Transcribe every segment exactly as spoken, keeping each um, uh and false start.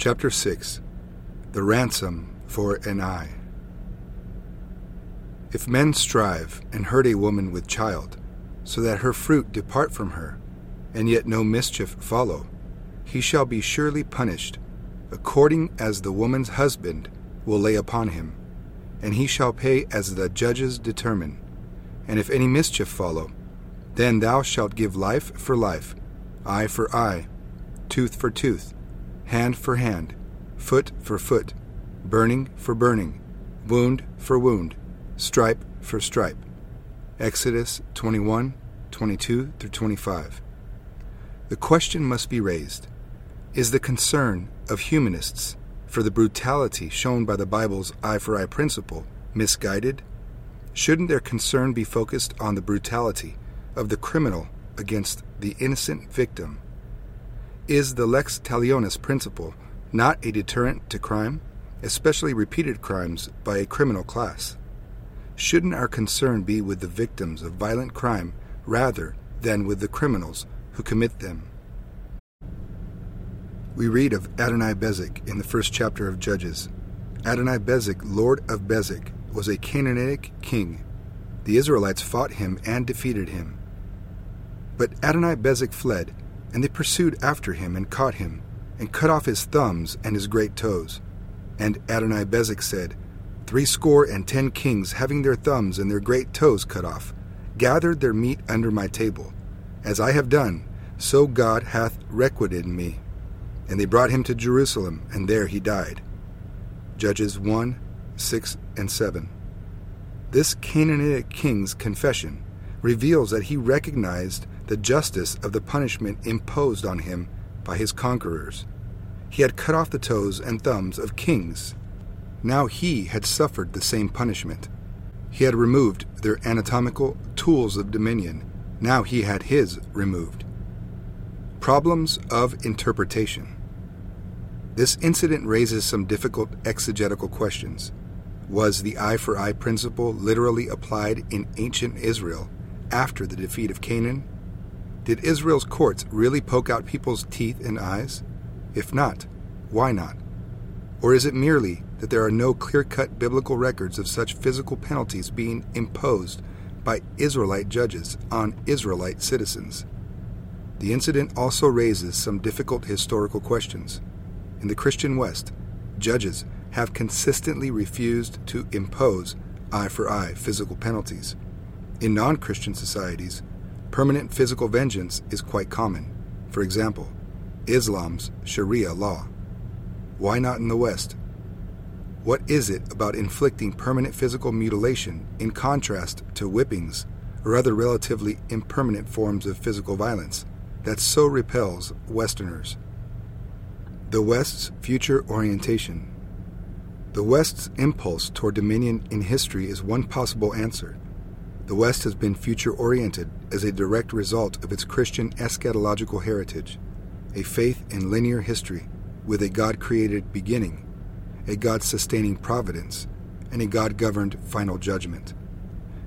Chapter six. The Ransom for an Eye. If men strive and hurt a woman with child, so that her fruit depart from her, and yet no mischief follow, he shall be surely punished, according as the woman's husband will lay upon him, and he shall pay as the judges determine. And if any mischief follow, then thou shalt give life for life, eye for eye, tooth for tooth, hand for hand, foot for foot, burning for burning, wound for wound, stripe for stripe. Exodus twenty-one, twenty-two through twenty-five. The question must be raised, is the concern of humanists for the brutality shown by the Bible's eye-for-eye principle misguided? Shouldn't their concern be focused on the brutality of the criminal against the innocent victim? Is the lex talionis principle not a deterrent to crime, especially repeated crimes by a criminal class? Shouldn't our concern be with the victims of violent crime rather than with the criminals who commit them? We read of Adonai Bezek in the first chapter of Judges. Adonai Bezek, lord of Bezek, was a Canaanitic king. The Israelites fought him and defeated him. But Adonai Bezek fled, and they pursued after him and caught him, and cut off his thumbs and his great toes. And Adonai Bezek said, Threescore and ten kings, having their thumbs and their great toes cut off, gathered their meat under my table. As I have done, so God hath requited me. And they brought him to Jerusalem, and there he died. Judges one, six, and seven. This Canaanite king's confession reveals that he recognized the justice of the punishment imposed on him by his conquerors. He had cut off the toes and thumbs of kings. Now he had suffered the same punishment. He had removed their anatomical tools of dominion. Now he had his removed. Problems of interpretation. This incident raises some difficult exegetical questions. Was the eye-for-eye principle literally applied in ancient Israel after the defeat of Canaan? Did Israel's courts really poke out people's teeth and eyes? If not, why not? Or is it merely that there are no clear-cut biblical records of such physical penalties being imposed by Israelite judges on Israelite citizens? The incident also raises some difficult historical questions. In the Christian West, judges have consistently refused to impose eye-for-eye physical penalties. In non-Christian societies, permanent physical vengeance is quite common. For example, Islam's Sharia law. Why not in the West? What is it about inflicting permanent physical mutilation in contrast to whippings or other relatively impermanent forms of physical violence that so repels Westerners? The West's future orientation. The West's impulse toward dominion in history is one possible answer. The West has been future-oriented as a direct result of its Christian eschatological heritage, a faith in linear history with a God-created beginning, a God-sustaining providence, and a God-governed final judgment.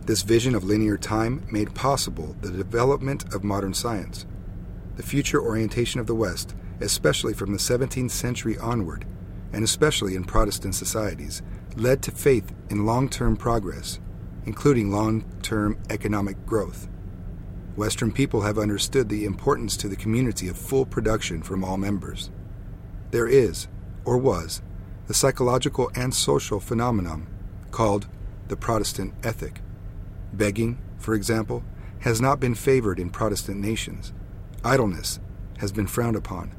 This vision of linear time made possible the development of modern science. The future orientation of the West, especially from the seventeenth century onward, and especially in Protestant societies, led to faith in long-term progress, including long-term economic growth. Western people have understood the importance to the community of full production from all members. There is, or was, the psychological and social phenomenon called the Protestant ethic. Begging, for example, has not been favored in Protestant nations. Idleness has been frowned upon.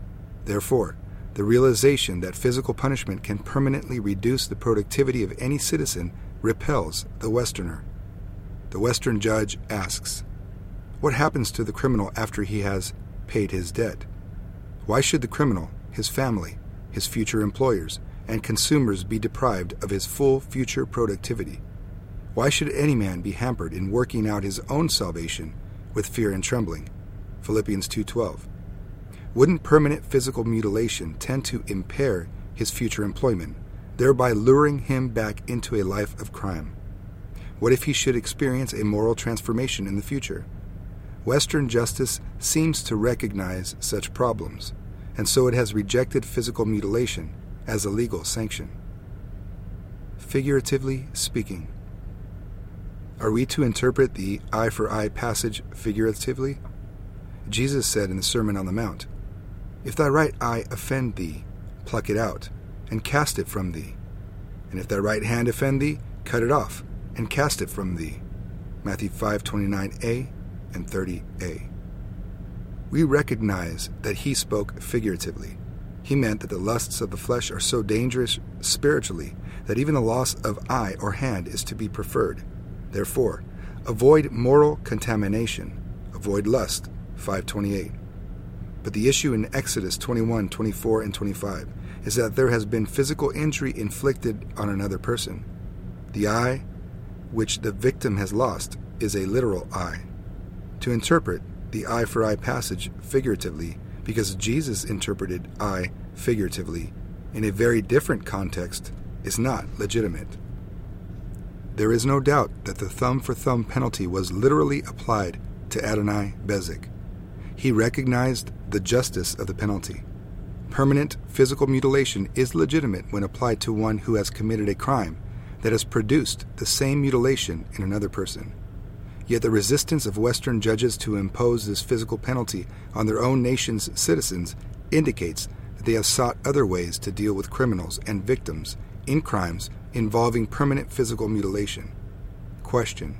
Therefore, the realization that physical punishment can permanently reduce the productivity of any citizen repels the Westerner. The Western judge asks, what happens to the criminal after he has paid his debt? Why should the criminal, his family, his future employers, and consumers be deprived of his full future productivity? Why should any man be hampered in working out his own salvation with fear and trembling? Philippians two twelve. Wouldn't permanent physical mutilation tend to impair his future employment, thereby luring him back into a life of crime? What if he should experience a moral transformation in the future? Western justice seems to recognize such problems, and so it has rejected physical mutilation as a legal sanction. Figuratively speaking, are we to interpret the eye for eye passage figuratively? Jesus said in the Sermon on the Mount, "If thy right eye offend thee, pluck it out, and cast it from thee. And if thy right hand offend thee, cut it off, and cast it from thee." Matthew five twenty-nine a and thirty a. We recognize that he spoke figuratively. He meant that the lusts of the flesh are so dangerous spiritually that even the loss of eye or hand is to be preferred. Therefore, avoid moral contamination. Avoid lust. five twenty-eight. But the issue in Exodus twenty-one, twenty-four, and twenty-five is that there has been physical injury inflicted on another person. The eye which the victim has lost is a literal eye. To interpret the eye for eye passage figuratively, because Jesus interpreted eye figuratively in a very different context, is not legitimate. There is no doubt that the thumb for thumb penalty was literally applied to Adonai Bezek. He recognized the justice of the penalty. Permanent physical mutilation is legitimate when applied to one who has committed a crime that has produced the same mutilation in another person. Yet the resistance of Western judges to impose this physical penalty on their own nation's citizens indicates that they have sought other ways to deal with criminals and victims in crimes involving permanent physical mutilation. Question: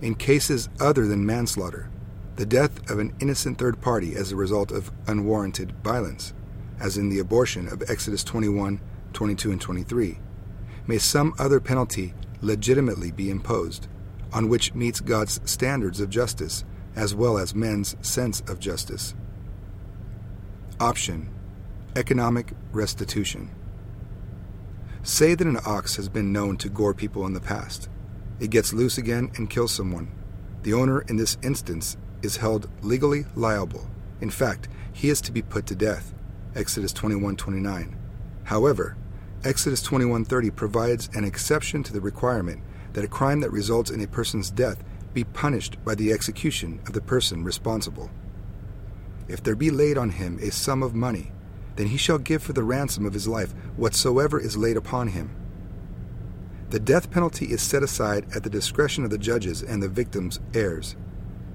in cases other than manslaughter, the death of an innocent third party as a result of unwarranted violence, as in the abortion of Exodus twenty-one, twenty-two, and twenty-three, may some other penalty legitimately be imposed, on which meets God's standards of justice, as well as men's sense of justice? Option: economic restitution. Say that an ox has been known to gore people in the past. It gets loose again and kills someone. The owner in this instance is held legally liable. In fact, he is to be put to death. Exodus twenty-one twenty-nine. However, Exodus twenty-one thirty provides an exception to the requirement that a crime that results in a person's death be punished by the execution of the person responsible. If there be laid on him a sum of money, then he shall give for the ransom of his life whatsoever is laid upon him. The death penalty is set aside at the discretion of the judges and the victim's heirs.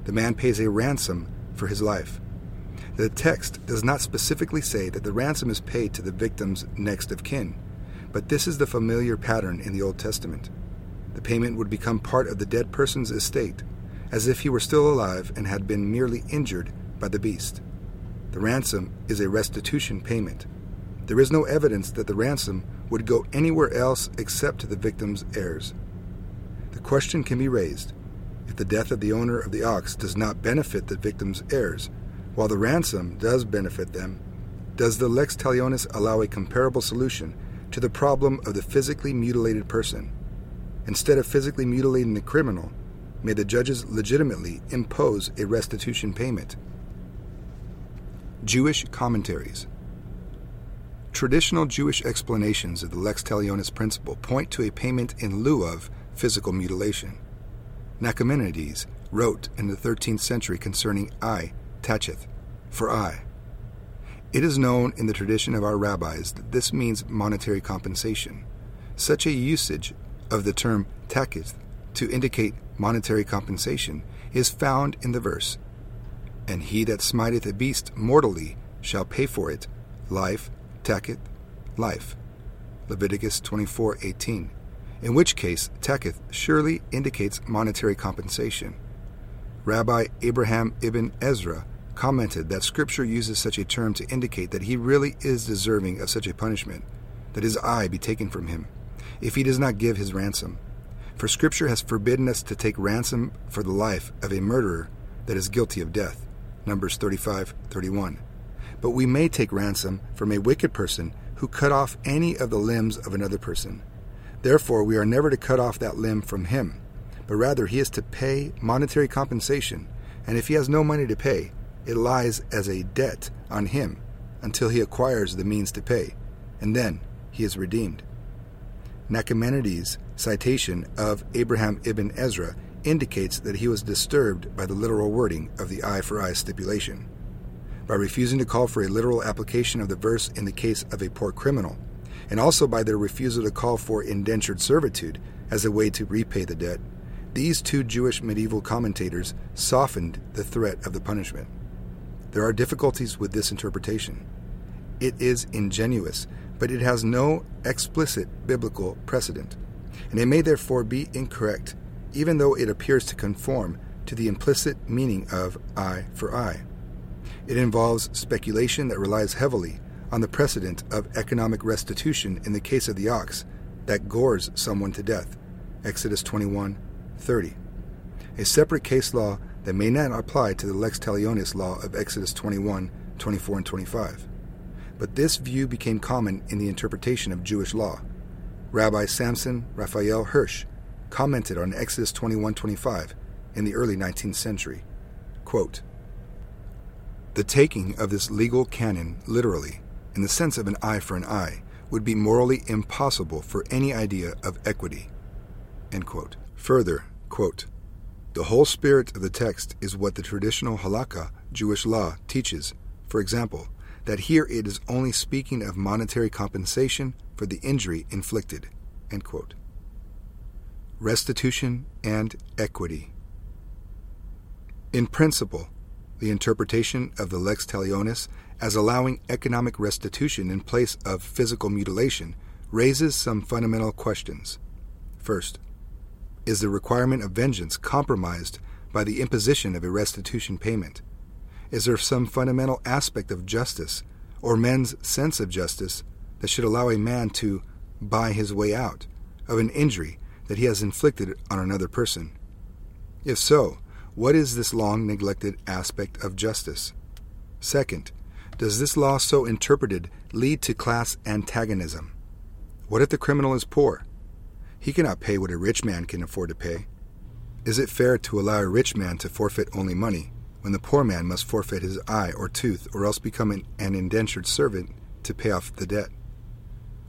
The man pays a ransom for his life. The text does not specifically say that the ransom is paid to the victim's next of kin, but this is the familiar pattern in the Old Testament. The payment would become part of the dead person's estate, as if he were still alive and had been merely injured by the beast. The ransom is a restitution payment. There is no evidence that the ransom would go anywhere else except to the victim's heirs. The question can be raised: if the death of the owner of the ox does not benefit the victim's heirs, while the ransom does benefit them, does the lex talionis allow a comparable solution to the problem of the physically mutilated person? Instead of physically mutilating the criminal, may the judges legitimately impose a restitution payment? Jewish commentaries. Traditional Jewish explanations of the lex talionis principle point to a payment in lieu of physical mutilation. Nachmanides wrote in the thirteenth century concerning eye, tachith, for eye. It is known in the tradition of our rabbis that this means monetary compensation. Such a usage of the term tachith to indicate monetary compensation is found in the verse, "And he that smiteth a beast mortally shall pay for it, life, tachith, life," Leviticus twenty-four eighteen, in which case tachith surely indicates monetary compensation. Rabbi Abraham ibn Ezra commented that Scripture uses such a term to indicate that he really is deserving of such a punishment, that his eye be taken from him, if he does not give his ransom. For Scripture has forbidden us to take ransom for the life of a murderer that is guilty of death, Numbers thirty-five thirty-one. But we may take ransom from a wicked person who cut off any of the limbs of another person. Therefore, we are never to cut off that limb from him, but rather he is to pay monetary compensation, and if he has no money to pay, it lies as a debt on him until he acquires the means to pay, and then he is redeemed. Nachmanides' citation of Abraham ibn Ezra indicates that he was disturbed by the literal wording of the eye for eye stipulation. by refusing to call for a literal application of the verse in the case of a poor criminal, and also by their refusal to call for indentured servitude as a way to repay the debt, these two Jewish medieval commentators softened the threat of the punishment. There are difficulties with this interpretation. It is ingenuous, but it has no explicit biblical precedent, and it may therefore be incorrect, even though it appears to conform to the implicit meaning of eye for eye. It involves speculation that relies heavily on the precedent of economic restitution in the case of the ox that gores someone to death, Exodus twenty-one thirty, a separate case law that may not apply to the lex talionis law of Exodus twenty-one twenty-four and twenty-five. But this view became common in the interpretation of Jewish law. Rabbi Samson Raphael Hirsch commented on Exodus twenty-one twenty-five in the early nineteenth century. Quote, "The taking of this legal canon literally, in the sense of an eye for an eye, would be morally impossible for any idea of equity." End quote. Further, quote, "The whole spirit of the text is what the traditional halakha, Jewish law, teaches, for example, that here it is only speaking of monetary compensation for the injury inflicted." End quote. Restitution and equity. In principle, the interpretation of the lex talionis as allowing economic restitution in place of physical mutilation raises some fundamental questions. First, is the requirement of vengeance compromised by the imposition of a restitution payment? Is there some fundamental aspect of justice, or men's sense of justice, that should allow a man to buy his way out of an injury that he has inflicted on another person? If so, what is this long-neglected aspect of justice? Second, does this law so interpreted lead to class antagonism? What if the criminal is poor? He cannot pay what a rich man can afford to pay. Is it fair to allow a rich man to forfeit only money, when the poor man must forfeit his eye or tooth, or else become an, an indentured servant to pay off the debt?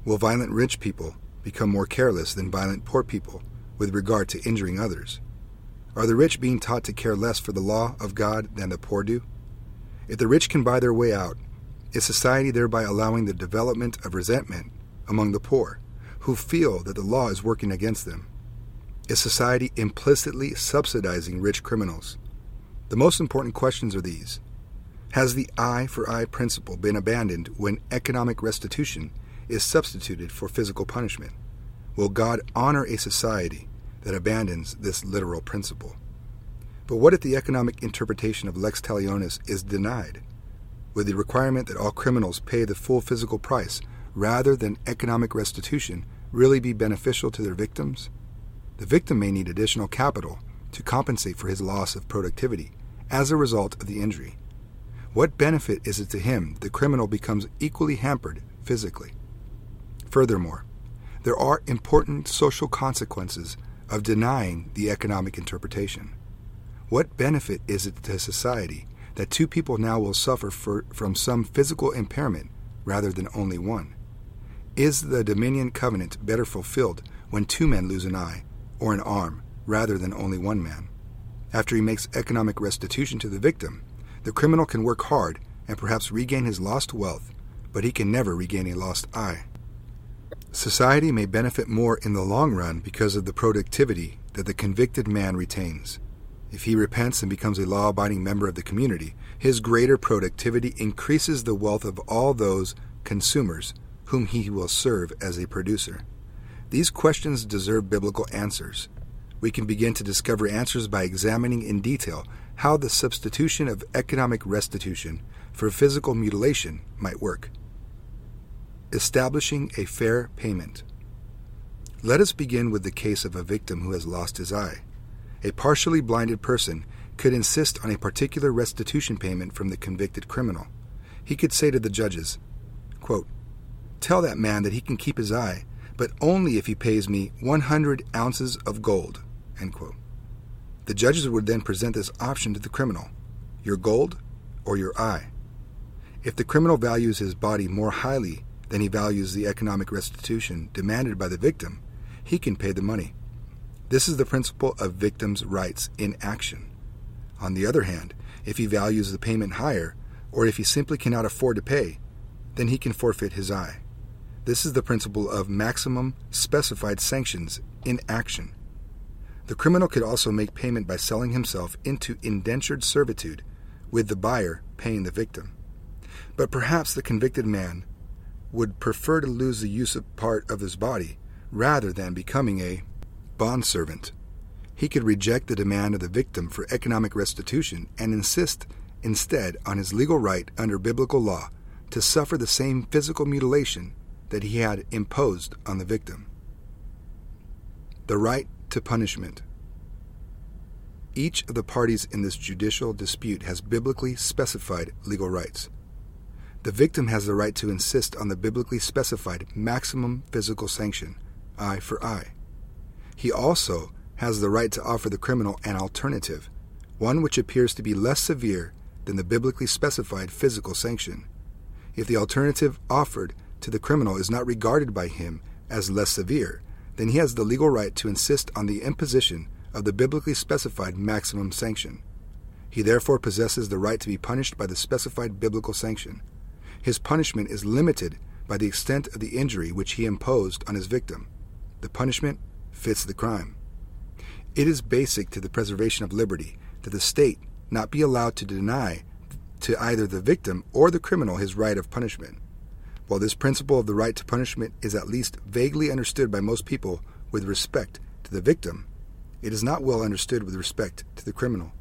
Will violent rich people become more careless than violent poor people with regard to injuring others? Are the rich being taught to care less for the law of God than the poor do? If the rich can buy their way out, is society thereby allowing the development of resentment among the poor, who feel that the law is working against them? Is society implicitly subsidizing rich criminals? The most important questions are these. Has the eye for eye principle been abandoned when economic restitution is substituted for physical punishment? Will God honor a society that abandons this literal principle? But what if the economic interpretation of lex talionis is denied, with the requirement that all criminals pay the full physical price rather than economic restitution really be beneficial to their victims? The victim may need additional capital to compensate for his loss of productivity as a result of the injury. What benefit is it to him the criminal becomes equally hampered physically? Furthermore, there are important social consequences of denying the economic interpretation. What benefit is it to society that two people now will suffer for, from some physical impairment rather than only one? Is the Dominion Covenant better fulfilled when two men lose an eye or an arm rather than only one man? After he makes economic restitution to the victim, the criminal can work hard and perhaps regain his lost wealth, but he can never regain a lost eye. Society may benefit more in the long run because of the productivity that the convicted man retains. If he repents and becomes a law-abiding member of the community, his greater productivity increases the wealth of all those consumers whom he will serve as a producer. These questions deserve biblical answers. We can begin to discover answers by examining in detail how the substitution of economic restitution for physical mutilation might work. Establishing a fair payment. Let us begin with the case of a victim who has lost his eye. A partially blinded person could insist on a particular restitution payment from the convicted criminal. He could say to the judges, quote, "Tell that man that he can keep his eye, but only if he pays me one hundred ounces of gold." End quote. The judges would then present this option to the criminal: your gold or your eye. If the criminal values his body more highly than he values the economic restitution demanded by the victim, he can pay the money. This is the principle of victims' rights in action. On the other hand, if he values the payment higher, or if he simply cannot afford to pay, then he can forfeit his eye. This is the principle of maximum specified sanctions in action. The criminal could also make payment by selling himself into indentured servitude, with the buyer paying the victim. But perhaps the convicted man would prefer to lose the use of part of his body rather than becoming a bondservant. He could reject the demand of the victim for economic restitution and insist instead on his legal right under biblical law to suffer the same physical mutilation that he had imposed on the victim. The right to punishment. Each of the parties in this judicial dispute has biblically specified legal rights. The victim has the right to insist on the biblically specified maximum physical sanction, eye for eye. He also has the right to offer the criminal an alternative, one which appears to be less severe than the biblically specified physical sanction. If the alternative offered to the criminal is not regarded by him as less severe, then he has the legal right to insist on the imposition of the biblically specified maximum sanction. He therefore possesses the right to be punished by the specified biblical sanction. His punishment is limited by the extent of the injury which he imposed on his victim. The punishment fits the crime. It is basic to the preservation of liberty that the state not be allowed to deny to either the victim or the criminal his right of punishment. While this principle of the right to punishment is at least vaguely understood by most people with respect to the victim, it is not well understood with respect to the criminal.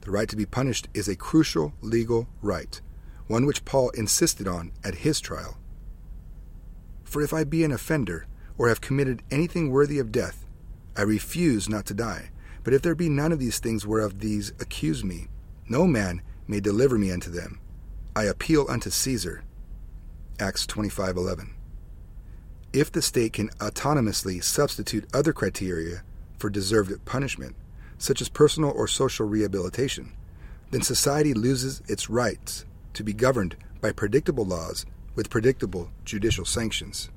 The right to be punished is a crucial legal right, one which Paul insisted on at his trial. For if I be an offender, or have committed anything worthy of death, I refuse not to die. But if there be none of these things whereof these accuse me, no man may deliver me unto them. I appeal unto Caesar. Acts twenty-five eleven. If the state can autonomously substitute other criteria for deserved punishment, such as personal or social rehabilitation, then society loses its rights to be governed by predictable laws with predictable judicial sanctions.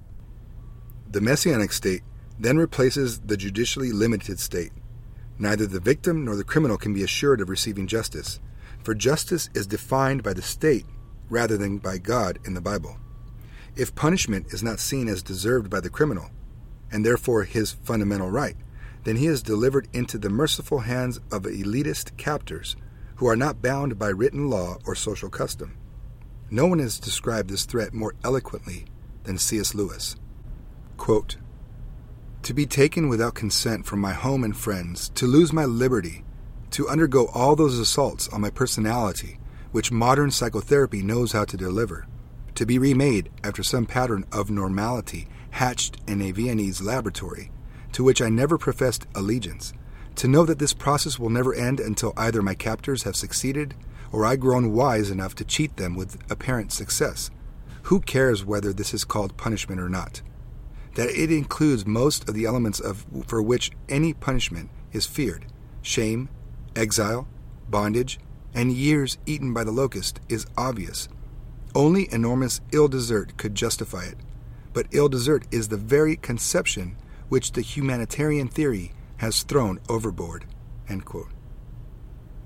The messianic state then replaces the judicially limited state. Neither the victim nor the criminal can be assured of receiving justice, for justice is defined by the state rather than by God in the Bible. If punishment is not seen as deserved by the criminal, and therefore his fundamental right, then he is delivered into the merciful hands of elitist captors who are not bound by written law or social custom. No one has described this threat more eloquently than C S Lewis. Quote, "To be taken without consent from my home and friends, to lose my liberty, to undergo all those assaults on my personality which modern psychotherapy knows how to deliver, to be remade after some pattern of normality hatched in a Viennese laboratory, to which I never professed allegiance, to know that this process will never end until either my captors have succeeded or I grown wise enough to cheat them with apparent success. Who cares whether this is called punishment or not? That it includes most of the elements of for which any punishment is feared, shame, exile, bondage, and years eaten by the locust, is obvious. Only enormous ill desert could justify it, but ill desert is the very conception which the humanitarian theory has thrown overboard." End quote.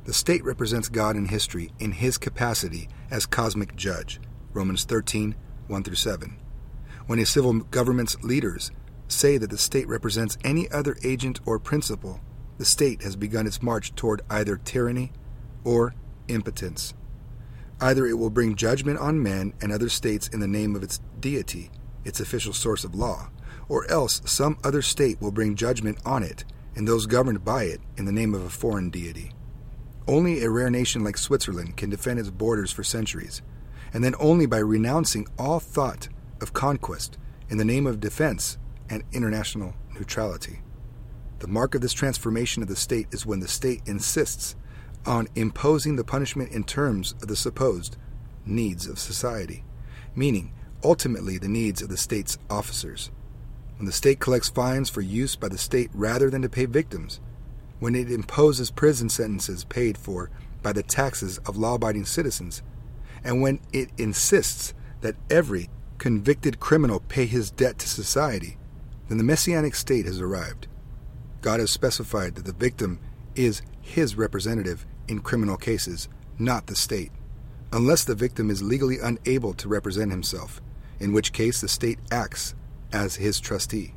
The state represents God in history in his capacity as cosmic judge, Romans thirteen, one through seven. When a civil government's leaders say that the state represents any other agent or principle, the state has begun its march toward either tyranny or impotence. Either it will bring judgment on men and other states in the name of its deity, its official source of law, or else some other state will bring judgment on it and those governed by it in the name of a foreign deity. Only a rare nation like Switzerland can defend its borders for centuries, and then only by renouncing all thought of conquest in the name of defense and international neutrality. The mark of this transformation of the state is when the state insists on imposing the punishment in terms of the supposed needs of society, meaning ultimately the needs of the state's officers. When the state collects fines for use by the state rather than to pay victims, when it imposes prison sentences paid for by the taxes of law-abiding citizens, and when it insists that every convicted criminal pay his debt to society, then the messianic state has arrived. God has specified that the victim is his representative in criminal cases, not the state. unless the victim is legally unable to represent himself, in which case the state acts as his trustee.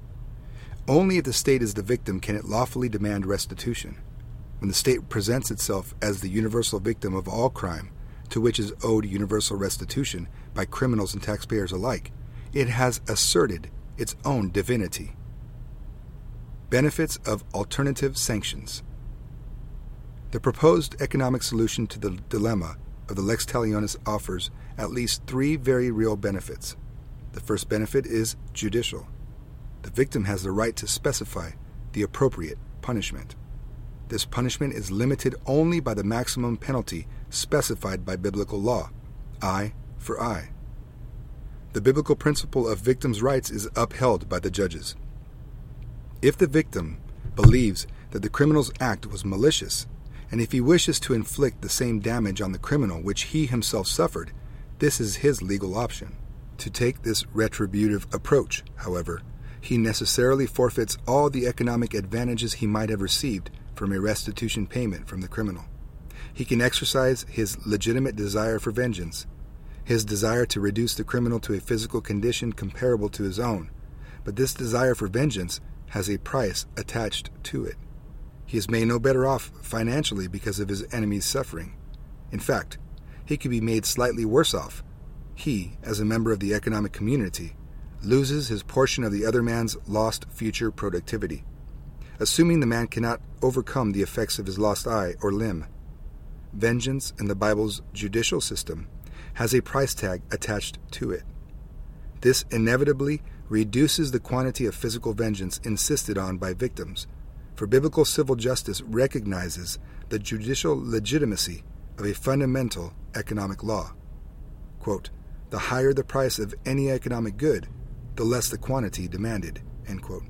Only if the state is the victim can it lawfully demand restitution. When the state presents itself as the universal victim of all crime, to which is owed universal restitution by criminals and taxpayers alike, it has asserted its own divinity. Benefits of alternative sanctions. The proposed economic solution to the dilemma of the lex talionis offers at least three very real benefits. The first benefit is judicial. The victim has the right to specify the appropriate punishment. This punishment is limited only by the maximum penalty specified by biblical law, eye for eye. The biblical principle of victims' rights is upheld by the judges. If the victim believes that the criminal's act was malicious, and if he wishes to inflict the same damage on the criminal which he himself suffered, this is his legal option. To take this retributive approach, however, he necessarily forfeits all the economic advantages he might have received from a restitution payment from the criminal. He can exercise his legitimate desire for vengeance, his desire to reduce the criminal to a physical condition comparable to his own, but this desire for vengeance has a price attached to it. He is made no better off financially because of his enemy's suffering. In fact, he could be made slightly worse off. He, as a member of the economic community, loses his portion of the other man's lost future productivity, assuming the man cannot overcome the effects of his lost eye or limb. Vengeance in the Bible's judicial system has a price tag attached to it. This inevitably reduces the quantity of physical vengeance insisted on by victims, for biblical civil justice recognizes the judicial legitimacy of a fundamental economic law. Quote, "The higher the price of any economic good, the less the quantity demanded." End quote.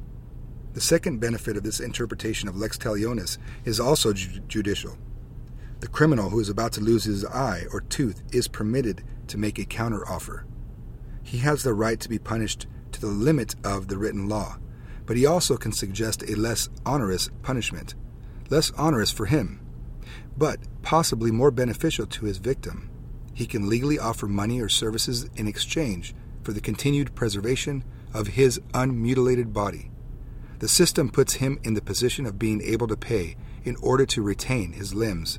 The second benefit of this interpretation of lex talionis is also ju- judicial. The criminal who is about to lose his eye or tooth is permitted to make a counteroffer. He has the right to be punished to the limit of the written law, but he also can suggest a less onerous punishment, less onerous for him, but possibly more beneficial to his victim. He can legally offer money or services in exchange for the continued preservation of his unmutilated body. The system puts him in the position of being able to pay in order to retain his limbs.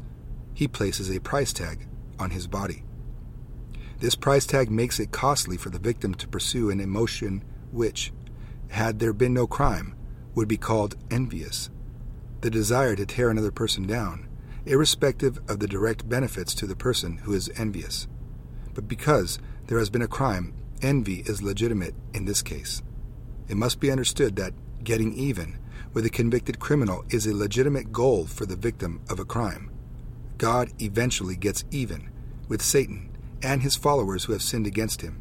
He places a price tag on his body. This price tag makes it costly for the victim to pursue an emotion which, had there been no crime, would be called envious, the desire to tear another person down, irrespective of the direct benefits to the person who is envious. But because there has been a crime, envy is legitimate in this case. It must be understood that getting even with a convicted criminal is a legitimate goal for the victim of a crime. God eventually gets even with Satan and his followers who have sinned against him.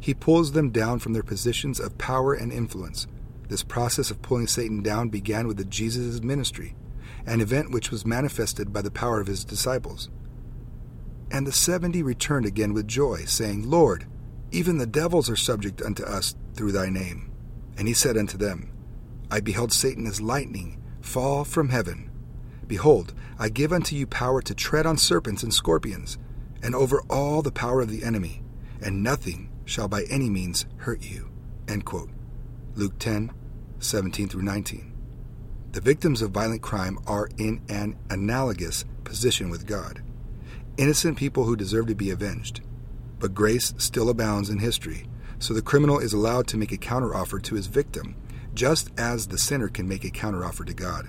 He pulls them down from their positions of power and influence. This process of pulling Satan down began with Jesus' ministry, an event which was manifested by the power of his disciples. And the seventy returned again with joy, saying, "Lord, even the devils are subject unto us through thy name." And he said unto them, "I beheld Satan as lightning fall from heaven. Behold, I give unto you power to tread on serpents and scorpions, and over all the power of the enemy, and nothing shall by any means hurt you." End quote. Luke ten, seventeen through nineteen. The victims of violent crime are in an analogous position with God, innocent people who deserve to be avenged. But grace still abounds in history, so the criminal is allowed to make a counteroffer to his victim, just as the sinner can make a counteroffer to God.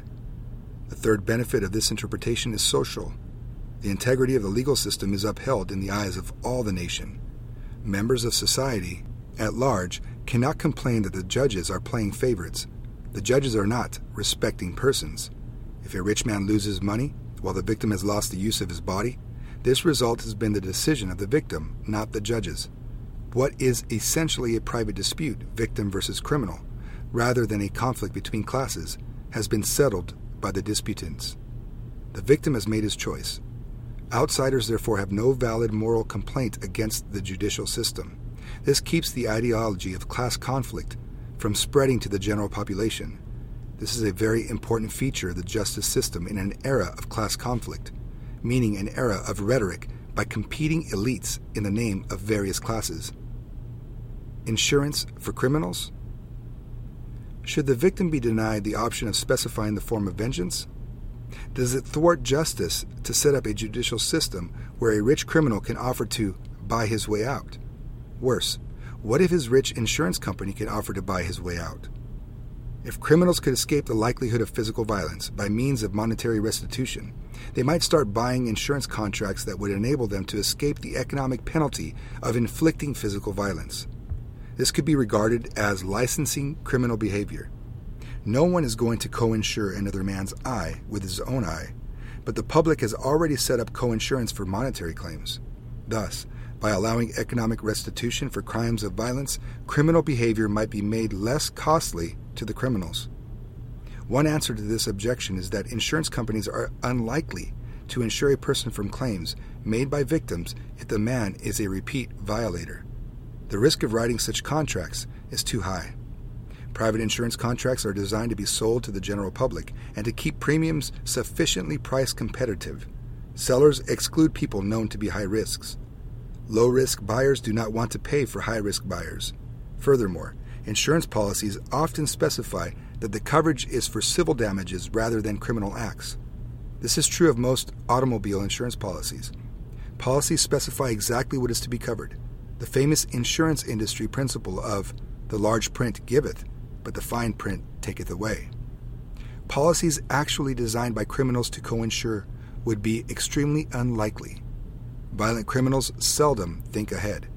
The third benefit of this interpretation is social. The integrity of the legal system is upheld in the eyes of all the nation. Members of society at large cannot complain that the judges are playing favorites. The judges are not respecting persons. If a rich man loses money while the victim has lost the use of his body, this result has been the decision of the victim, not the judges. What is essentially a private dispute, victim versus criminal, rather than a conflict between classes, has been settled by the disputants. The victim has made his choice. Outsiders, therefore, have no valid moral complaint against the judicial system. This keeps the ideology of class conflict from spreading to the general population. This is a very important feature of the justice system in an era of class conflict, meaning an era of rhetoric by competing elites in the name of various classes. Insurance for criminals? Should the victim be denied the option of specifying the form of vengeance? Does it thwart justice to set up a judicial system where a rich criminal can offer to buy his way out? Worse, what if his rich insurance company can offer to buy his way out? If criminals could escape the likelihood of physical violence by means of monetary restitution, they might start buying insurance contracts that would enable them to escape the economic penalty of inflicting physical violence. This could be regarded as licensing criminal behavior. No one is going to co-insure another man's eye with his own eye, but the public has already set up co-insurance for monetary claims. Thus, by allowing economic restitution for crimes of violence, criminal behavior might be made less costly to the criminals. One answer to this objection is that insurance companies are unlikely to insure a person from claims made by victims if the man is a repeat violator. The risk of writing such contracts is too high. Private insurance contracts are designed to be sold to the general public and to keep premiums sufficiently price competitive. Sellers exclude people known to be high risks. Low-risk buyers do not want to pay for high-risk buyers. Furthermore, insurance policies often specify that the coverage is for civil damages rather than criminal acts. This is true of most automobile insurance policies. Policies specify exactly what is to be covered. The famous insurance industry principle of "the large print giveth, but the fine print taketh away." Policies actually designed by criminals to co-insure would be extremely unlikely. Violent criminals seldom think ahead.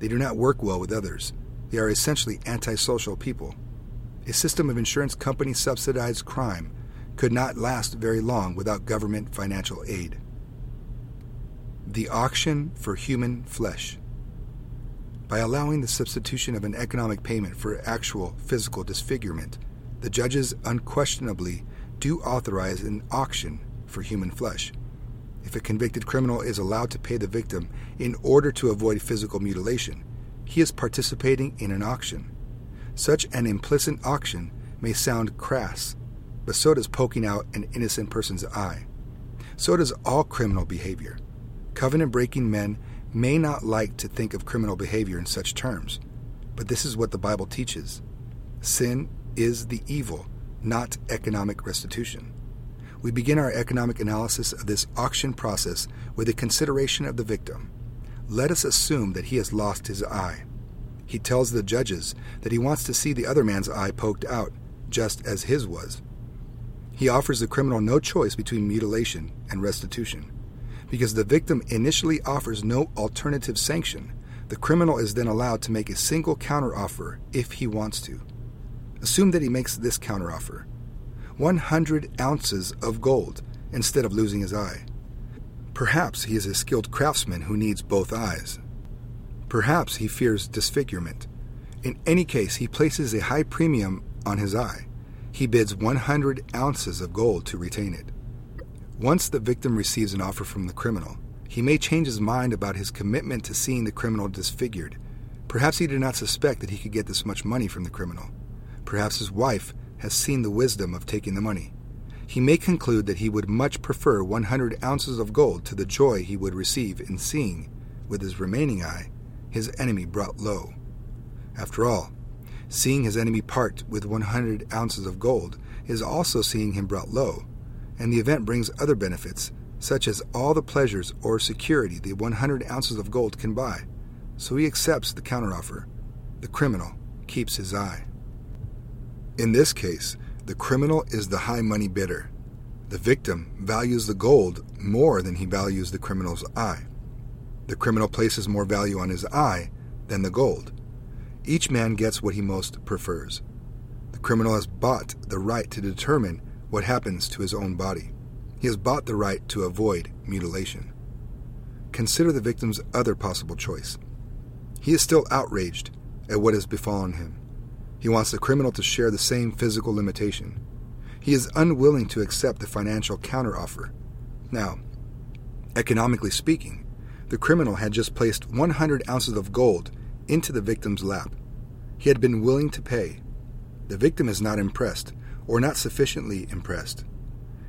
They do not work well with others. They are essentially antisocial people. A system of insurance company-subsidized crime could not last very long without government financial aid. The auction for human flesh. By allowing the substitution of an economic payment for actual physical disfigurement, the judges unquestionably do authorize an auction for human flesh. If a convicted criminal is allowed to pay the victim in order to avoid physical mutilation, he is participating in an auction. Such an implicit auction may sound crass, but so does poking out an innocent person's eye. So does all criminal behavior. Covenant-breaking men may not like to think of criminal behavior in such terms, but this is what the Bible teaches. Sin is the evil, not economic restitution. We begin our economic analysis of this auction process with a consideration of the victim. Let us assume that he has lost his eye. He tells the judges that he wants to see the other man's eye poked out, just as his was. He offers the criminal no choice between mutilation and restitution. Because the victim initially offers no alternative sanction, the criminal is then allowed to make a single counteroffer if he wants to. Assume that he makes this counteroffer: one hundred ounces of gold instead of losing his eye. Perhaps he is a skilled craftsman who needs both eyes. Perhaps he fears disfigurement. In any case, he places a high premium on his eye. He bids one hundred ounces of gold to retain it. Once the victim receives an offer from the criminal, he may change his mind about his commitment to seeing the criminal disfigured. Perhaps he did not suspect that he could get this much money from the criminal. Perhaps his wife has seen the wisdom of taking the money. He may conclude that he would much prefer one hundred ounces of gold to the joy he would receive in seeing, with his remaining eye, his enemy brought low. After all, seeing his enemy part with one hundred ounces of gold is also seeing him brought low, and the event brings other benefits, such as all the pleasures or security the one hundred ounces of gold can buy. So he accepts the counteroffer. The criminal keeps his eye. In this case, the criminal is the high money bidder. The victim values the gold more than he values the criminal's eye. The criminal places more value on his eye than the gold. Each man gets what he most prefers. The criminal has bought the right to determine what happens to his own body. He has bought the right to avoid mutilation. Consider the victim's other possible choice. He is still outraged at what has befallen him. He wants the criminal to share the same physical limitation. He is unwilling to accept the financial counteroffer. Now, economically speaking, the criminal had just placed one hundred ounces of gold into the victim's lap. He had been willing to pay. The victim is not impressed, or not sufficiently impressed.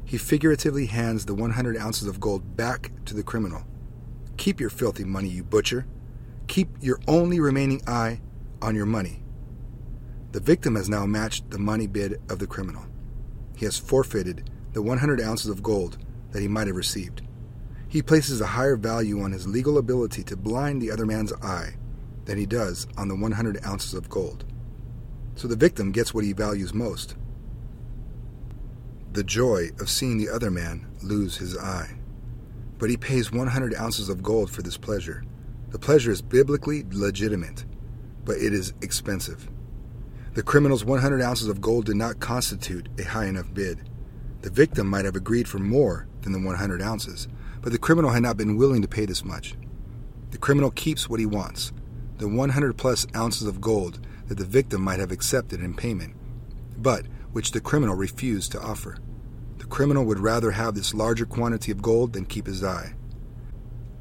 He figuratively hands the one hundred ounces of gold back to the criminal. Keep your filthy money, you butcher. Keep your only remaining eye on your money. The victim has now matched the money bid of the criminal. He has forfeited the one hundred ounces of gold that he might have received. He places a higher value on his legal ability to blind the other man's eye than he does on the one hundred ounces of gold. So the victim gets what he values most, the joy of seeing the other man lose his eye. But he pays one hundred ounces of gold for this pleasure. The pleasure is biblically legitimate, but it is expensive. The criminal's one hundred ounces of gold did not constitute a high enough bid. The victim might have agreed for more than the one hundred ounces, but the criminal had not been willing to pay this much. The criminal keeps what he wants, the one hundred plus ounces of gold that the victim might have accepted in payment, but which the criminal refused to offer. The criminal would rather have this larger quantity of gold than keep his eye.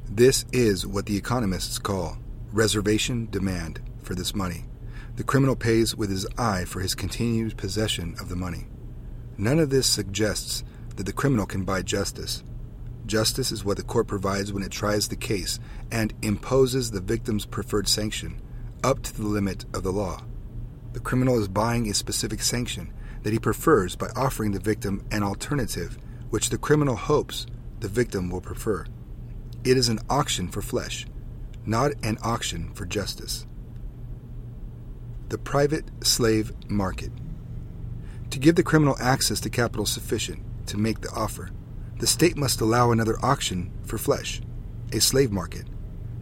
This is what the economists call reservation demand for this money. The criminal pays with his eye for his continued possession of the money. None of this suggests that the criminal can buy justice. Justice is what the court provides when it tries the case and imposes the victim's preferred sanction up to the limit of the law. The criminal is buying a specific sanction that he prefers by offering the victim an alternative which the criminal hopes the victim will prefer. It is an auction for flesh, not an auction for justice. The private slave market. To give the criminal access to capital sufficient to make the offer, the state must allow another auction for flesh, a slave market.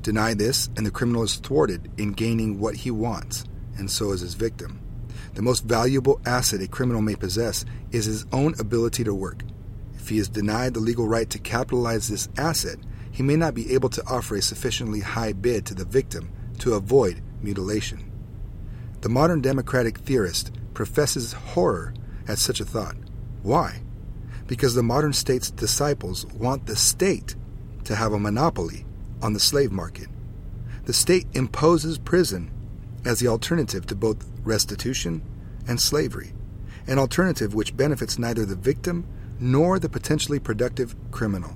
Deny this, and the criminal is thwarted in gaining what he wants, and so is his victim. The most valuable asset a criminal may possess is his own ability to work. If he is denied the legal right to capitalize this asset, he may not be able to offer a sufficiently high bid to the victim to avoid mutilation. The modern democratic theorist professes horror at such a thought. Why? Because the modern state's disciples want the state to have a monopoly on the slave market. The state imposes prison as the alternative to both restitution and slavery, an alternative which benefits neither the victim nor the potentially productive criminal.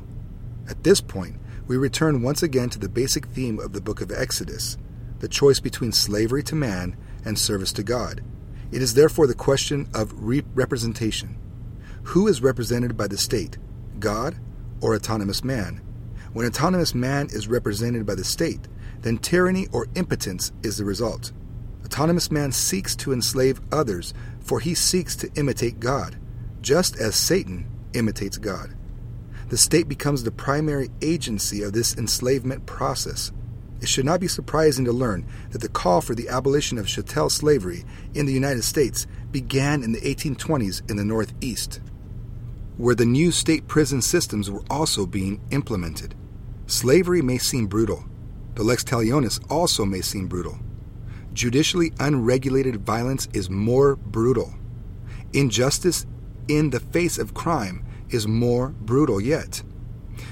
At this point, we return once again to the basic theme of the book of Exodus, the choice between slavery to man and service to God. It is therefore the question of representation. Who is represented by the state, God or autonomous man? When autonomous man is represented by the state, then tyranny or impotence is the result. Autonomous man seeks to enslave others, for he seeks to imitate God, just as Satan imitates God. The state becomes the primary agency of this enslavement process. It should not be surprising to learn that the call for the abolition of chattel slavery in the United States began in the eighteen twenties in the Northeast, where the new state prison systems were also being implemented. Slavery may seem brutal. The lex talionis also may seem brutal. Judicially unregulated violence is more brutal. Injustice in the face of crime is more brutal yet.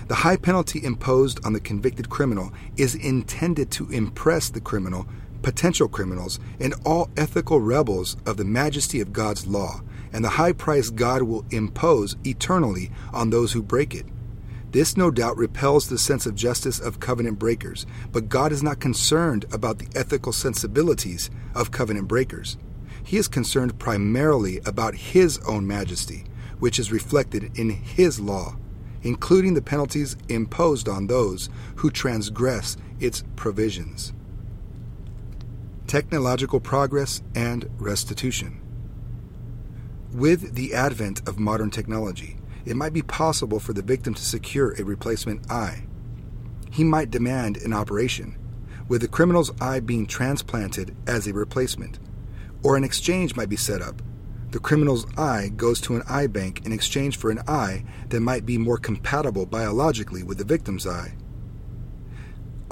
The high penalty imposed on the convicted criminal is intended to impress the criminal, potential criminals, and all ethical rebels of the majesty of God's law, and the high price God will impose eternally on those who break it. This no doubt repels the sense of justice of covenant breakers, but God is not concerned about the ethical sensibilities of covenant breakers. He is concerned primarily about His own majesty, which is reflected in His law, including the penalties imposed on those who transgress its provisions. Technological progress and restitution. With the advent of modern technology, it might be possible for the victim to secure a replacement eye. He might demand an operation, with the criminal's eye being transplanted as a replacement, or an exchange might be set up. The criminal's eye goes to an eye bank in exchange for an eye that might be more compatible biologically with the victim's eye.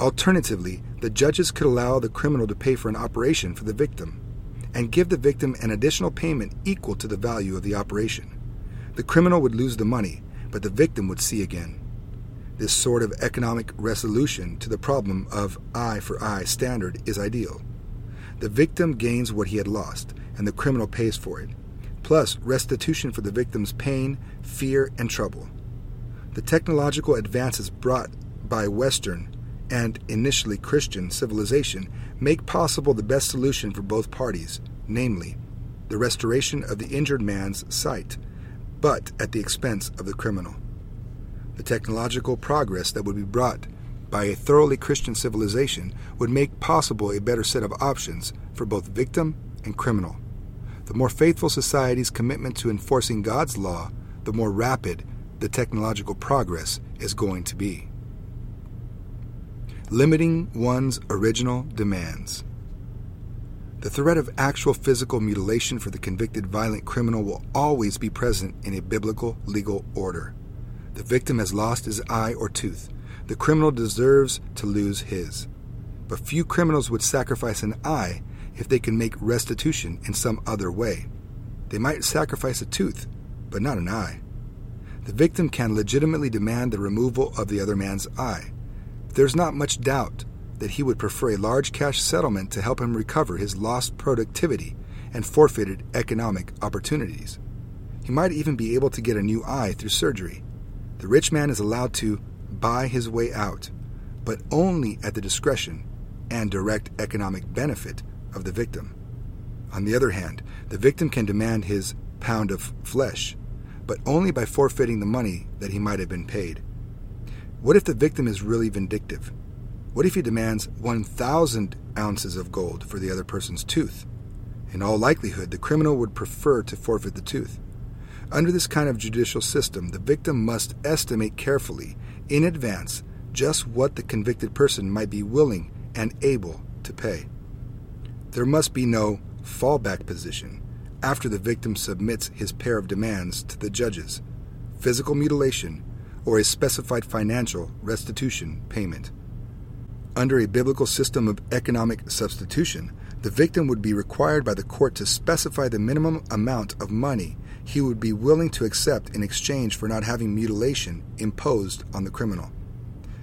Alternatively, the judges could allow the criminal to pay for an operation for the victim and give the victim an additional payment equal to the value of the operation. The criminal would lose the money, but the victim would see again. This sort of economic resolution to the problem of eye for eye standard is ideal. The victim gains what he had lost, and the criminal pays for it, plus restitution for the victim's pain, fear, and trouble. The technological advances brought by Western and initially Christian civilization make possible the best solution for both parties, namely, the restoration of the injured man's sight, but at the expense of the criminal. The technological progress that would be brought by a thoroughly Christian civilization would make possible a better set of options for both victim and criminal. The more faithful society's commitment to enforcing God's law, the more rapid the technological progress is going to be. Limiting one's original demands. The threat of actual physical mutilation for the convicted violent criminal will always be present in a biblical legal order. The victim has lost his eye or tooth. The criminal deserves to lose his. But few criminals would sacrifice an eye if they can make restitution in some other way. They might sacrifice a tooth, but not an eye. The victim can legitimately demand the removal of the other man's eye. There's not much doubt that he would prefer a large cash settlement to help him recover his lost productivity and forfeited economic opportunities. He might even be able to get a new eye through surgery. The rich man is allowed to buy his way out, but only at the discretion and direct economic benefit of the victim. On the other hand, the victim can demand his pound of flesh, but only by forfeiting the money that he might have been paid. What if the victim is really vindictive? What if he demands one thousand ounces of gold for the other person's tooth? In all likelihood, the criminal would prefer to forfeit the tooth. Under this kind of judicial system, the victim must estimate carefully, in advance, just what the convicted person might be willing and able to pay. There must be no fallback position after the victim submits his pair of demands to the judges, physical mutilation, or a specified financial restitution payment. Under a biblical system of economic substitution, the victim would be required by the court to specify the minimum amount of money he would be willing to accept in exchange for not having mutilation imposed on the criminal.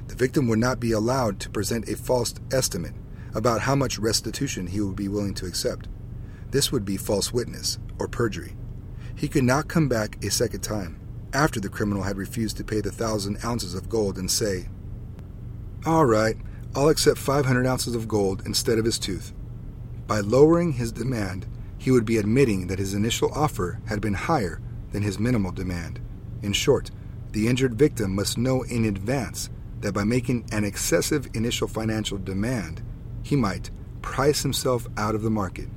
The victim would not be allowed to present a false estimate about how much restitution he would be willing to accept. This would be false witness or perjury. He could not come back a second time after the criminal had refused to pay the thousand ounces of gold and say, "All right, I'll accept five hundred ounces of gold instead of his tooth." By lowering his demand, he would be admitting that his initial offer had been higher than his minimal demand. In short, the injured victim must know in advance that by making an excessive initial financial demand, he might price himself out of the market.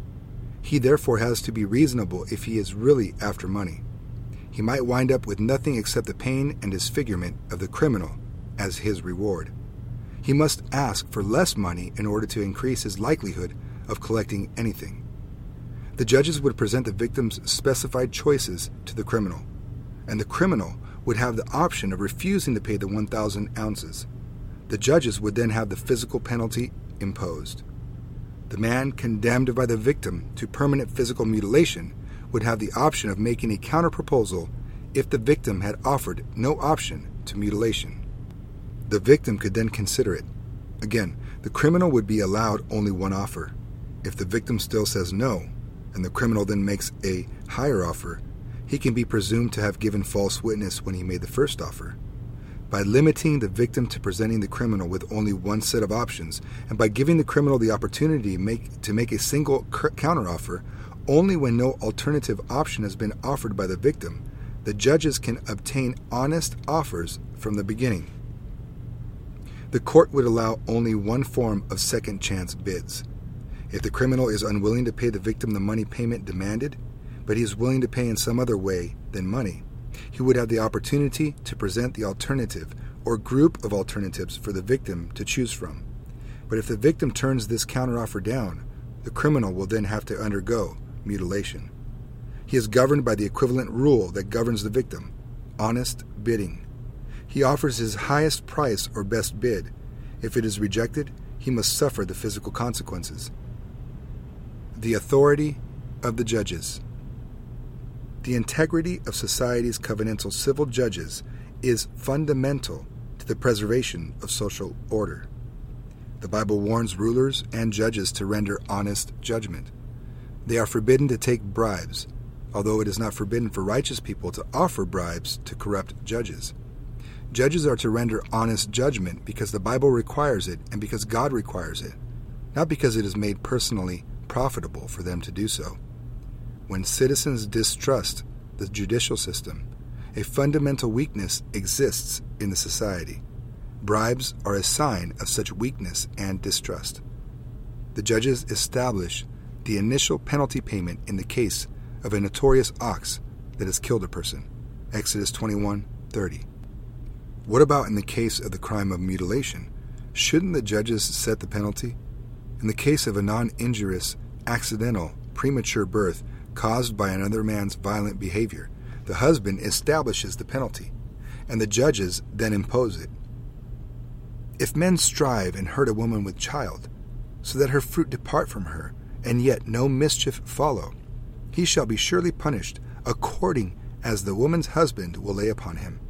He therefore has to be reasonable if he is really after money. He might wind up with nothing except the pain and disfigurement of the criminal as his reward. He must ask for less money in order to increase his likelihood of collecting anything. The judges would present the victim's specified choices to the criminal, and the criminal would have the option of refusing to pay the one thousand ounces. The judges would then have the physical penalty imposed. The man condemned by the victim to permanent physical mutilation would have the option of making a counterproposal if the victim had offered no option to mutilation. The victim could then consider it. Again, the criminal would be allowed only one offer. If the victim still says no, and the criminal then makes a higher offer, he can be presumed to have given false witness when he made the first offer. By limiting the victim to presenting the criminal with only one set of options, and by giving the criminal the opportunity make, to make a single counteroffer only when no alternative option has been offered by the victim, the judges can obtain honest offers from the beginning. The court would allow only one form of second chance bids. If the criminal is unwilling to pay the victim the money payment demanded, but he is willing to pay in some other way than money, he would have the opportunity to present the alternative or group of alternatives for the victim to choose from. But if the victim turns this counteroffer down, the criminal will then have to undergo mutilation. He is governed by the equivalent rule that governs the victim, honest bidding. He offers his highest price or best bid. If it is rejected, he must suffer the physical consequences. The authority of the judges. The integrity of society's covenantal civil judges is fundamental to the preservation of social order. The Bible warns rulers and judges to render honest judgment. They are forbidden to take bribes, although it is not forbidden for righteous people to offer bribes to corrupt judges. Judges are to render honest judgment because the Bible requires it and because God requires it, not because it is made personally profitable for them to do so. When citizens distrust the judicial system, a fundamental weakness exists in the society. Bribes are a sign of such weakness and distrust. The judges establish the initial penalty payment in the case of a notorious ox that has killed a person. Exodus twenty-one thirty. What about in the case of the crime of mutilation? Shouldn't the judges set the penalty? In the case of a non-injurious, accidental, premature birth caused by another man's violent behavior, the husband establishes the penalty, and the judges then impose it. If men strive and hurt a woman with child, so that her fruit depart from her, and yet no mischief follow, he shall be surely punished according as the woman's husband will lay upon him,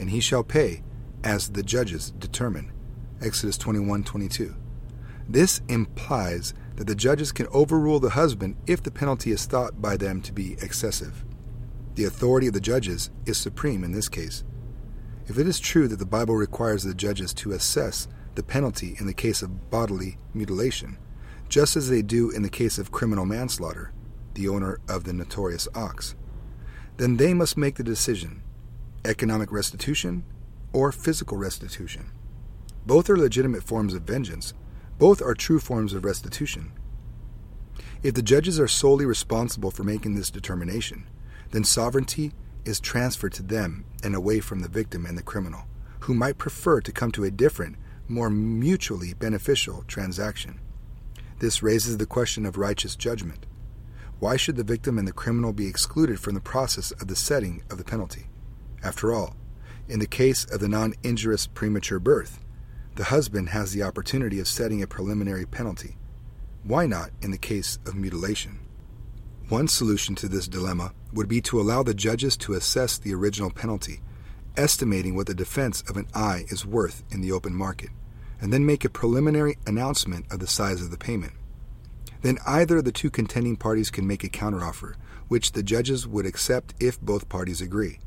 and he shall pay as the judges determine. Exodus twenty-one twenty-two. This implies that the judges can overrule the husband if the penalty is thought by them to be excessive. The authority of the judges is supreme in this case. If it is true that the Bible requires the judges to assess the penalty in the case of bodily mutilation, just as they do in the case of criminal manslaughter, the owner of the notorious ox, then they must make the decision: economic restitution or physical restitution. Both are legitimate forms of vengeance. Both are true forms of restitution. If the judges are solely responsible for making this determination, then sovereignty is transferred to them and away from the victim and the criminal, who might prefer to come to a different, more mutually beneficial transaction. This raises the question of righteous judgment. Why should the victim and the criminal be excluded from the process of the setting of the penalty? After all, in the case of the non-injurious premature birth, the husband has the opportunity of setting a preliminary penalty. Why not in the case of mutilation? One solution to this dilemma would be to allow the judges to assess the original penalty, estimating what the defense of an eye is worth in the open market, and then make a preliminary announcement of the size of the payment. Then either of the two contending parties can make a counteroffer, which the judges would accept if both parties agree.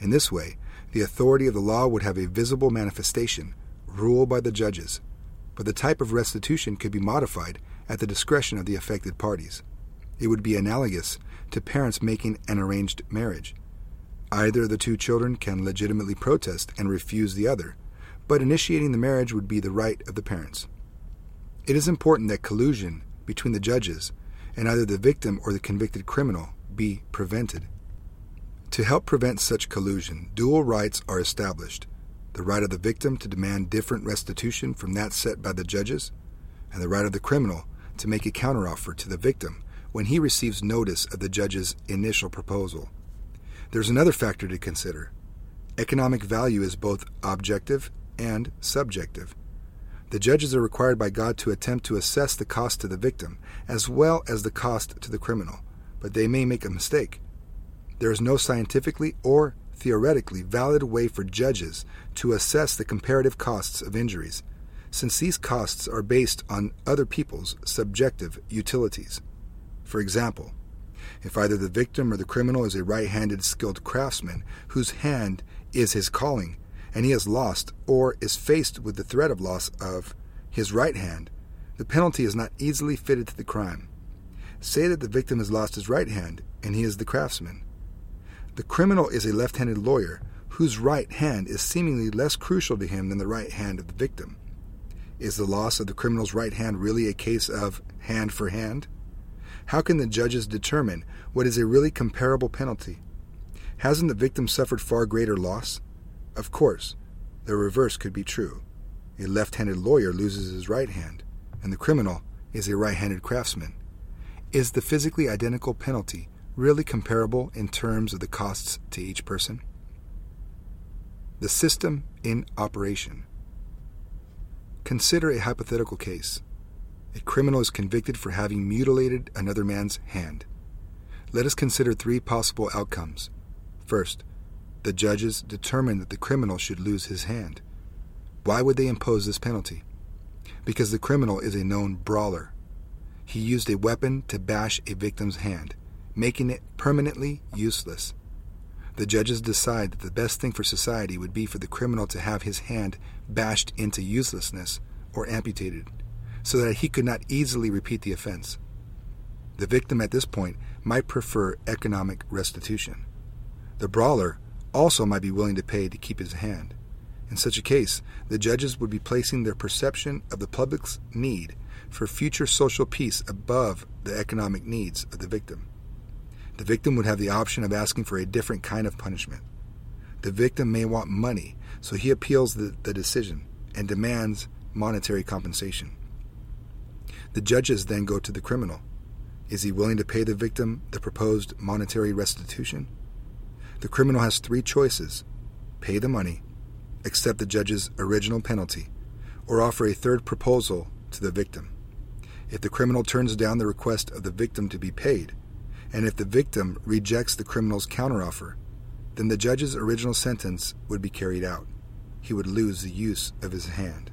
In this way, the authority of the law would have a visible manifestation, rule by the judges, but the type of restitution could be modified at the discretion of the affected parties. It would be analogous to parents making an arranged marriage. Either of the two children can legitimately protest and refuse the other, but initiating the marriage would be the right of the parents. It is important that collusion between the judges and either the victim or the convicted criminal be prevented. To help prevent such collusion, dual rights are established: the right of the victim to demand different restitution from that set by the judges, and the right of the criminal to make a counteroffer to the victim when he receives notice of the judge's initial proposal. There's another factor to consider. Economic value is both objective and subjective. The judges are required by God to attempt to assess the cost to the victim as well as the cost to the criminal, but they may make a mistake. There is no scientifically or theoretically valid way for judges to assess the comparative costs of injuries, since these costs are based on other people's subjective utilities. For example, if either the victim or the criminal is a right-handed skilled craftsman whose hand is his calling, and he has lost or is faced with the threat of loss of his right hand, the penalty is not easily fitted to the crime. Say that the victim has lost his right hand and he is the craftsman. The criminal is a left-handed lawyer whose right hand is seemingly less crucial to him than the right hand of the victim. Is the loss of the criminal's right hand really a case of hand for hand? How can the judges determine what is a really comparable penalty? Hasn't the victim suffered far greater loss? Of course, the reverse could be true. A left-handed lawyer loses his right hand, and the criminal is a right-handed craftsman. Is the physically identical penalty really comparable in terms of the costs to each person? The system in operation. Consider a hypothetical case. A criminal is convicted for having mutilated another man's hand. Let us consider three possible outcomes. First, the judges determine that the criminal should lose his hand. Why would they impose this penalty? Because the criminal is a known brawler. He used a weapon to bash a victim's hand, making it permanently useless. The judges decide that the best thing for society would be for the criminal to have his hand bashed into uselessness or amputated, so that he could not easily repeat the offense. The victim at this point might prefer economic restitution. The brawler also might be willing to pay to keep his hand. In such a case, the judges would be placing their perception of the public's need for future social peace above the economic needs of the victim. The victim would have the option of asking for a different kind of punishment. The victim may want money, so he appeals the, the decision and demands monetary compensation. The judges then go to the criminal. Is he willing to pay the victim the proposed monetary restitution? The criminal has three choices: pay the money, accept the judge's original penalty, or offer a third proposal to the victim. If the criminal turns down the request of the victim to be paid, and if the victim rejects the criminal's counteroffer, then the judge's original sentence would be carried out. He would lose the use of his hand.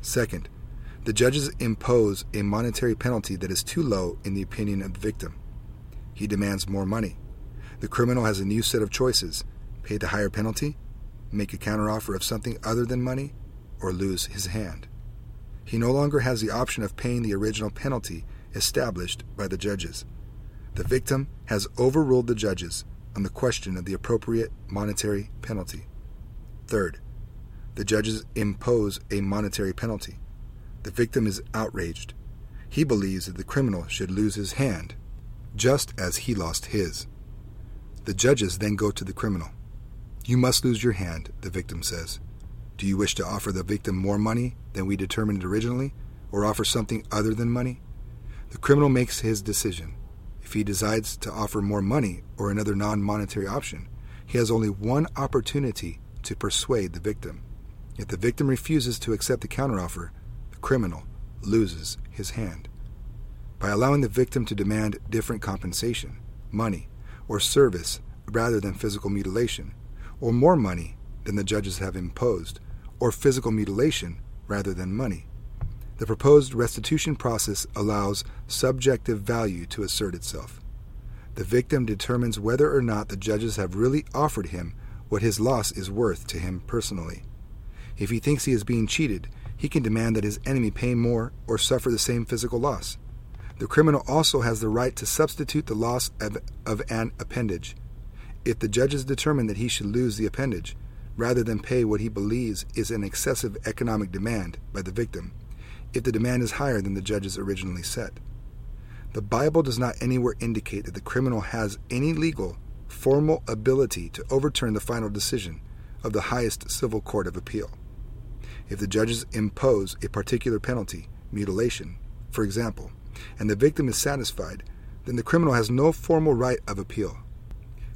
Second, the judges impose a monetary penalty that is too low in the opinion of the victim. He demands more money. The criminal has a new set of choices: pay the higher penalty, make a counteroffer of something other than money, or lose his hand. He no longer has the option of paying the original penalty established by the judges. The victim has overruled the judges on the question of the appropriate monetary penalty. Third, the judges impose a monetary penalty. The victim is outraged. He believes that the criminal should lose his hand, just as he lost his. The judges then go to the criminal. "You must lose your hand," the victim says. "Do you wish to offer the victim more money than we determined originally, or offer something other than money?" The criminal makes his decision. If he decides to offer more money or another non-monetary option, he has only one opportunity to persuade the victim. If the victim refuses to accept the counteroffer, the criminal loses his hand. By allowing the victim to demand different compensation, money, or service rather than physical mutilation, or more money than the judges have imposed, or physical mutilation rather than money, the proposed restitution process allows subjective value to assert itself. The victim determines whether or not the judges have really offered him what his loss is worth to him personally. If he thinks he is being cheated, he can demand that his enemy pay more or suffer the same physical loss. The criminal also has the right to substitute the loss of, of an appendage. If the judges determine that he should lose the appendage, rather than pay what he believes is an excessive economic demand by the victim, if the demand is higher than the judges originally set. The Bible does not anywhere indicate that the criminal has any legal, formal ability to overturn the final decision of the highest civil court of appeal. If the judges impose a particular penalty, mutilation, for example, and the victim is satisfied, then the criminal has no formal right of appeal.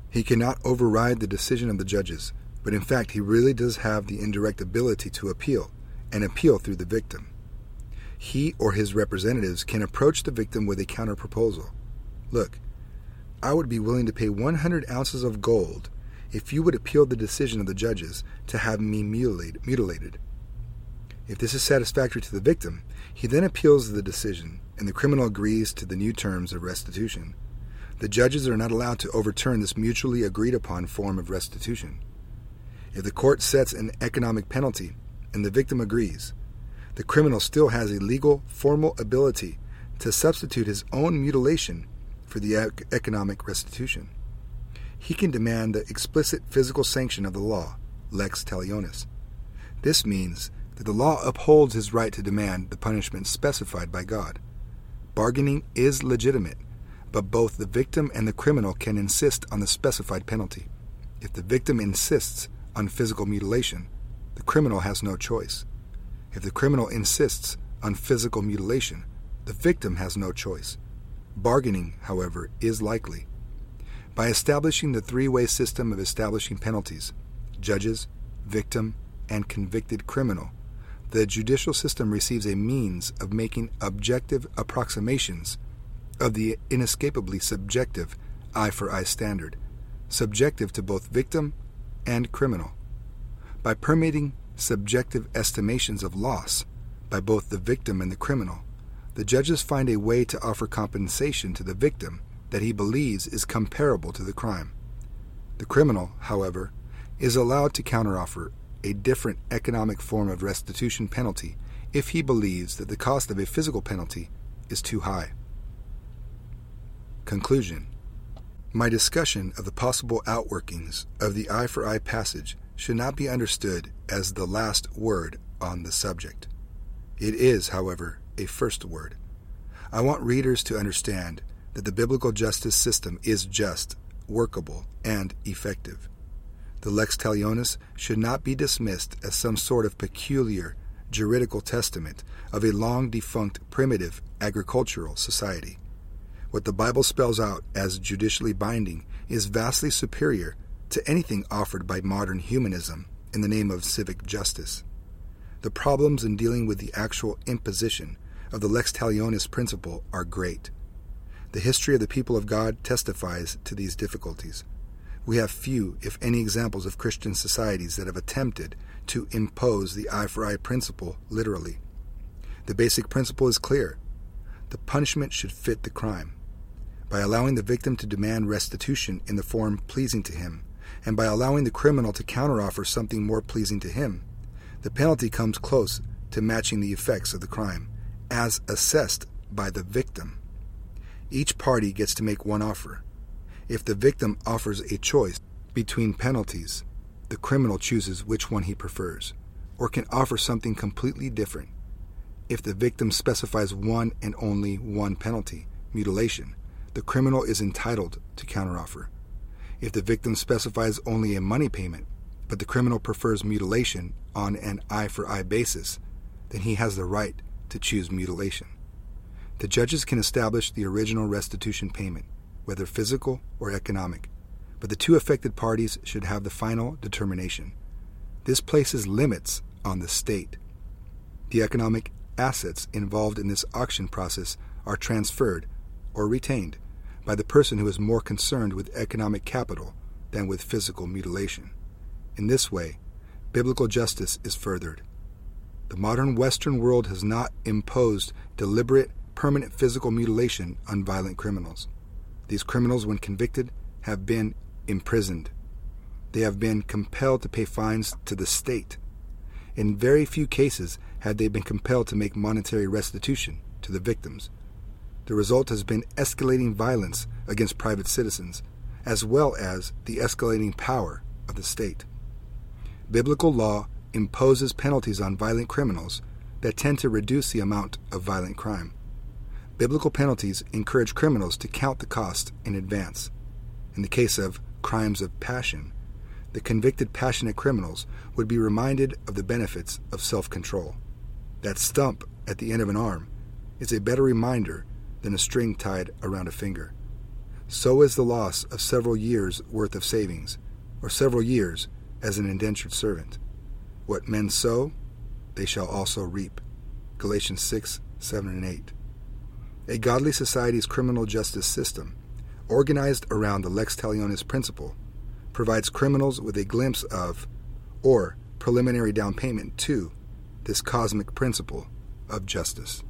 He cannot override the decision of the judges, but in fact he really does have the indirect ability to appeal, and appeal through the victim. He or his representatives can approach the victim with a counterproposal. "Look, I would be willing to pay one hundred ounces of gold if you would appeal the decision of the judges to have me mutilated. If this is satisfactory to the victim, he then appeals the decision, and the criminal agrees to the new terms of restitution. The judges are not allowed to overturn this mutually agreed upon form of restitution. If the court sets an economic penalty and the victim agrees, the criminal still has a legal, formal ability to substitute his own mutilation for the ec- economic restitution. He can demand the explicit physical sanction of the law, lex talionis. This means that the law upholds his right to demand the punishment specified by God. Bargaining is legitimate, but both the victim and the criminal can insist on the specified penalty. If the victim insists on physical mutilation, the criminal has no choice. If the criminal insists on physical mutilation, the victim has no choice. Bargaining, however, is likely. By establishing the three-way system of establishing penalties, judges, victim, and convicted criminal, the judicial system receives a means of making objective approximations of the inescapably subjective eye-for-eye standard, subjective to both victim and criminal. By permitting subjective estimations of loss by both the victim and the criminal, the judges find a way to offer compensation to the victim that he believes is comparable to the crime. The criminal, however, is allowed to counteroffer a different economic form of restitution penalty if he believes that the cost of a physical penalty is too high. Conclusion. My discussion of the possible outworkings of the eye for eye passage should not be understood as the last word on the subject. It is, however, a first word. I want readers to understand that the biblical justice system is just, workable, and effective. The lex talionis should not be dismissed as some sort of peculiar juridical testament of a long-defunct primitive agricultural society. What the Bible spells out as judicially binding is vastly superior to anything offered by modern humanism in the name of civic justice. The problems in dealing with the actual imposition of the lex talionis principle are great. The history of the people of God testifies to these difficulties. We have few, if any, examples of Christian societies that have attempted to impose the eye for eye principle literally. The basic principle is clear. The punishment should fit the crime. By allowing the victim to demand restitution in the form pleasing to him, and by allowing the criminal to counteroffer something more pleasing to him, the penalty comes close to matching the effects of the crime, as assessed by the victim. Each party gets to make one offer. If the victim offers a choice between penalties, the criminal chooses which one he prefers, or can offer something completely different. If the victim specifies one and only one penalty, mutilation, the criminal is entitled to counteroffer. If the victim specifies only a money payment, but the criminal prefers mutilation on an eye-for-eye basis, then he has the right to choose mutilation. The judges can establish the original restitution payment, whether physical or economic, but the two affected parties should have the final determination. This places limits on the state. The economic assets involved in this auction process are transferred or retained by the person who is more concerned with economic capital than with physical mutilation. In this way, biblical justice is furthered. The modern Western world has not imposed deliberate, permanent physical mutilation on violent criminals. These criminals, when convicted, have been imprisoned. They have been compelled to pay fines to the state. In very few cases had they been compelled to make monetary restitution to the victims. The result has been escalating violence against private citizens, as well as the escalating power of the state. Biblical law imposes penalties on violent criminals that tend to reduce the amount of violent crime. Biblical penalties encourage criminals to count the cost in advance. In the case of crimes of passion, the convicted passionate criminals would be reminded of the benefits of self-control. That stump at the end of an arm is a better reminder than a string tied around a finger. So is the loss of several years' worth of savings, or several years as an indentured servant. What men sow, they shall also reap. Galatians six, seven, and eight. A godly society's criminal justice system, organized around the lex talionis principle, provides criminals with a glimpse of, or preliminary down payment to, this cosmic principle of justice.